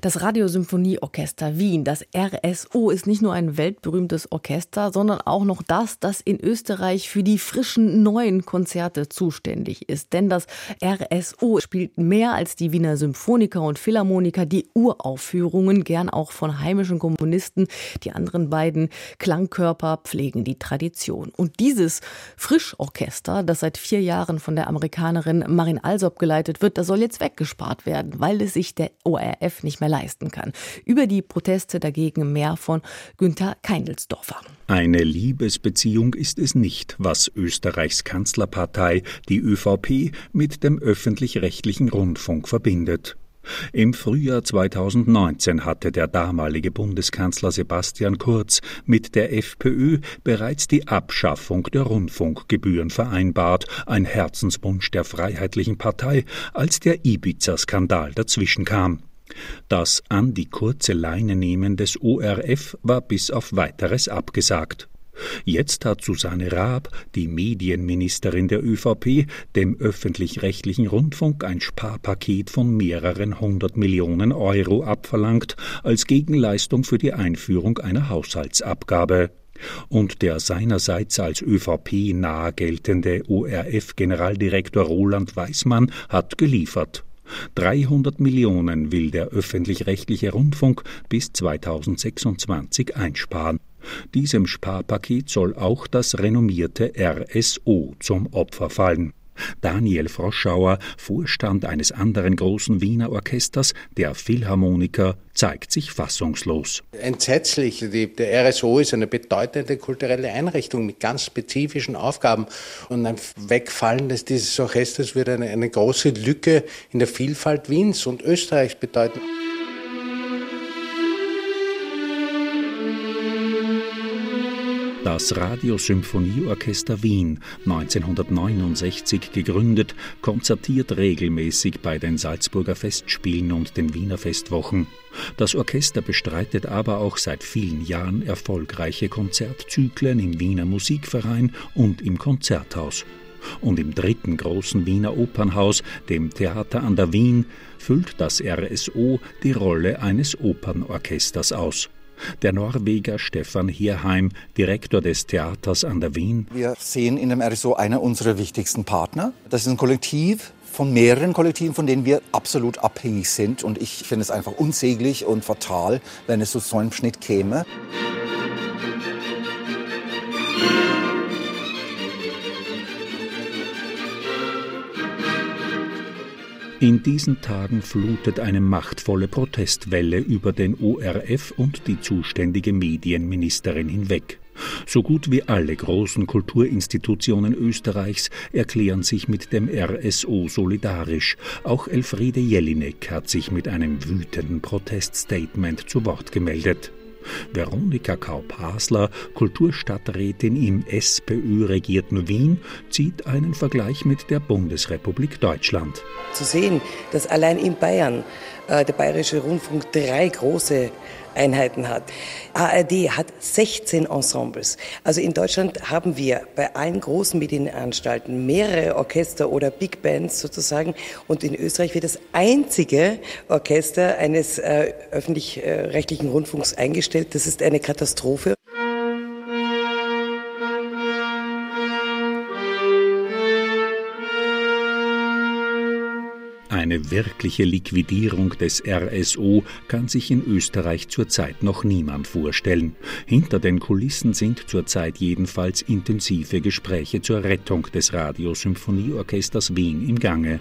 Das Radiosymphonieorchester Wien, das RSO, ist nicht nur ein weltberühmtes Orchester, sondern auch noch das in Österreich für die frischen neuen Konzerte zuständig ist. Denn das RSO spielt mehr als die Wiener Symphoniker und Philharmoniker die Uraufführungen, gern auch von heimischen Komponisten. Die anderen beiden Klangkörper pflegen die Tradition. Und dieses Frischorchester, das seit 4 Jahren von der Amerikanerin Marin Alsop geleitet wird, das soll jetzt weggespart werden, weil es sich der ORF nicht mehr leisten kann. Über die Proteste dagegen mehr von Günther Keindelsdorfer. Eine Liebesbeziehung ist es nicht, was Österreichs Kanzlerpartei, die ÖVP, mit dem öffentlich-rechtlichen Rundfunk verbindet. Im Frühjahr 2019 hatte der damalige Bundeskanzler Sebastian Kurz mit der FPÖ bereits die Abschaffung der Rundfunkgebühren vereinbart, ein Herzenswunsch der Freiheitlichen Partei, als der Ibiza-Skandal dazwischen kam. Das an die kurze Leine nehmen des ORF war bis auf Weiteres abgesagt. Jetzt hat Susanne Raab, die Medienministerin der ÖVP, dem öffentlich-rechtlichen Rundfunk ein Sparpaket von mehreren 100 Millionen Euro abverlangt, als Gegenleistung für die Einführung einer Haushaltsabgabe. Und der seinerseits als ÖVP nahe geltende ORF-Generaldirektor Roland Weismann hat geliefert. 300 Millionen will der öffentlich-rechtliche Rundfunk bis 2026 einsparen. Diesem Sparpaket soll auch das renommierte RSO zum Opfer fallen. Daniel Froschauer, Vorstand eines anderen großen Wiener Orchesters, der Philharmoniker, zeigt sich fassungslos. Entsetzlich. Der RSO ist eine bedeutende kulturelle Einrichtung mit ganz spezifischen Aufgaben. Und ein Wegfallen dieses Orchesters würde eine große Lücke in der Vielfalt Wiens und Österreichs bedeuten. Das Radiosymphonieorchester Wien, 1969 gegründet, konzertiert regelmäßig bei den Salzburger Festspielen und den Wiener Festwochen. Das Orchester bestreitet aber auch seit vielen Jahren erfolgreiche Konzertzyklen im Wiener Musikverein und im Konzerthaus. Und im 3. großen Wiener Opernhaus, dem Theater an der Wien, füllt das RSO die Rolle eines Opernorchesters aus. Der Norweger Stefan Hierheim, Direktor des Theaters an der Wien. Wir sehen in dem RSO einen unserer wichtigsten Partner. Das ist ein Kollektiv von mehreren Kollektiven, von denen wir absolut abhängig sind. Und ich finde es einfach unsäglich und fatal, wenn es zu so einem Schnitt käme. In diesen Tagen flutet eine machtvolle Protestwelle über den ORF und die zuständige Medienministerin hinweg. So gut wie alle großen Kulturinstitutionen Österreichs erklären sich mit dem RSO solidarisch. Auch Elfriede Jelinek hat sich mit einem wütenden Proteststatement zu Wort gemeldet. Veronika Kaup-Hasler, Kulturstadträtin im SPÖ-regierten Wien, zieht einen Vergleich mit der Bundesrepublik Deutschland. Zu sehen, dass allein in Bayern der Bayerische Rundfunk 3 große Einheiten hat. ARD hat 16 Ensembles. Also in Deutschland haben wir bei allen großen Medienanstalten mehrere Orchester oder Big Bands sozusagen. Und in Österreich wird das einzige Orchester eines öffentlich-rechtlichen Rundfunks eingestellt. Das ist eine Katastrophe. Eine wirkliche Liquidierung des RSO kann sich in Österreich zurzeit noch niemand vorstellen. Hinter den Kulissen sind zurzeit jedenfalls intensive Gespräche zur Rettung des Radiosymphonieorchesters Wien im Gange.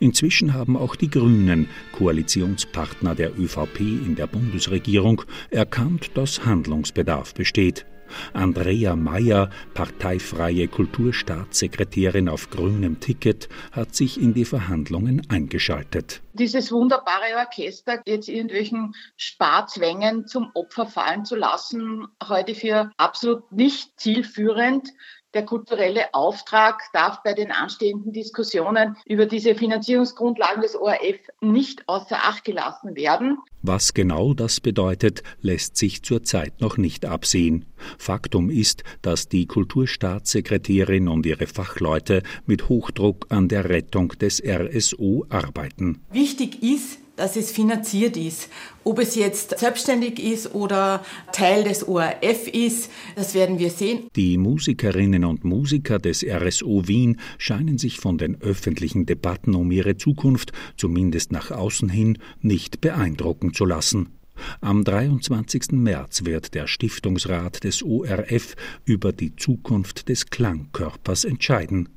Inzwischen haben auch die Grünen, Koalitionspartner der ÖVP in der Bundesregierung, erkannt, dass Handlungsbedarf besteht. Andrea Mayer, parteifreie Kulturstaatssekretärin auf grünem Ticket, hat sich in die Verhandlungen eingeschaltet. Dieses wunderbare Orchester jetzt irgendwelchen Sparzwängen zum Opfer fallen zu lassen, heute für absolut nicht zielführend. Der kulturelle Auftrag darf bei den anstehenden Diskussionen über diese Finanzierungsgrundlagen des ORF nicht außer Acht gelassen werden. Was genau das bedeutet, lässt sich zurzeit noch nicht absehen. Faktum ist, dass die Kulturstaatssekretärin und ihre Fachleute mit Hochdruck an der Rettung des RSO arbeiten. Wichtig ist, dass es finanziert ist. Ob es jetzt selbstständig ist oder Teil des ORF ist, das werden wir sehen. Die Musikerinnen und Musiker des RSO Wien scheinen sich von den öffentlichen Debatten um ihre Zukunft, zumindest nach außen hin, nicht beeindrucken zu lassen. Am 23. März wird der Stiftungsrat des ORF über die Zukunft des Klangkörpers entscheiden.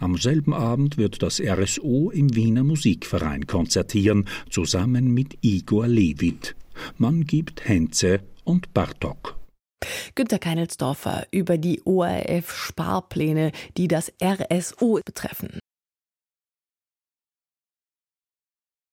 Am selben Abend wird das RSO im Wiener Musikverein konzertieren, zusammen mit Igor Levit. Man gibt Henze und Bartok. Günter Keinelsdorfer über die ORF-Sparpläne, die das RSO betreffen.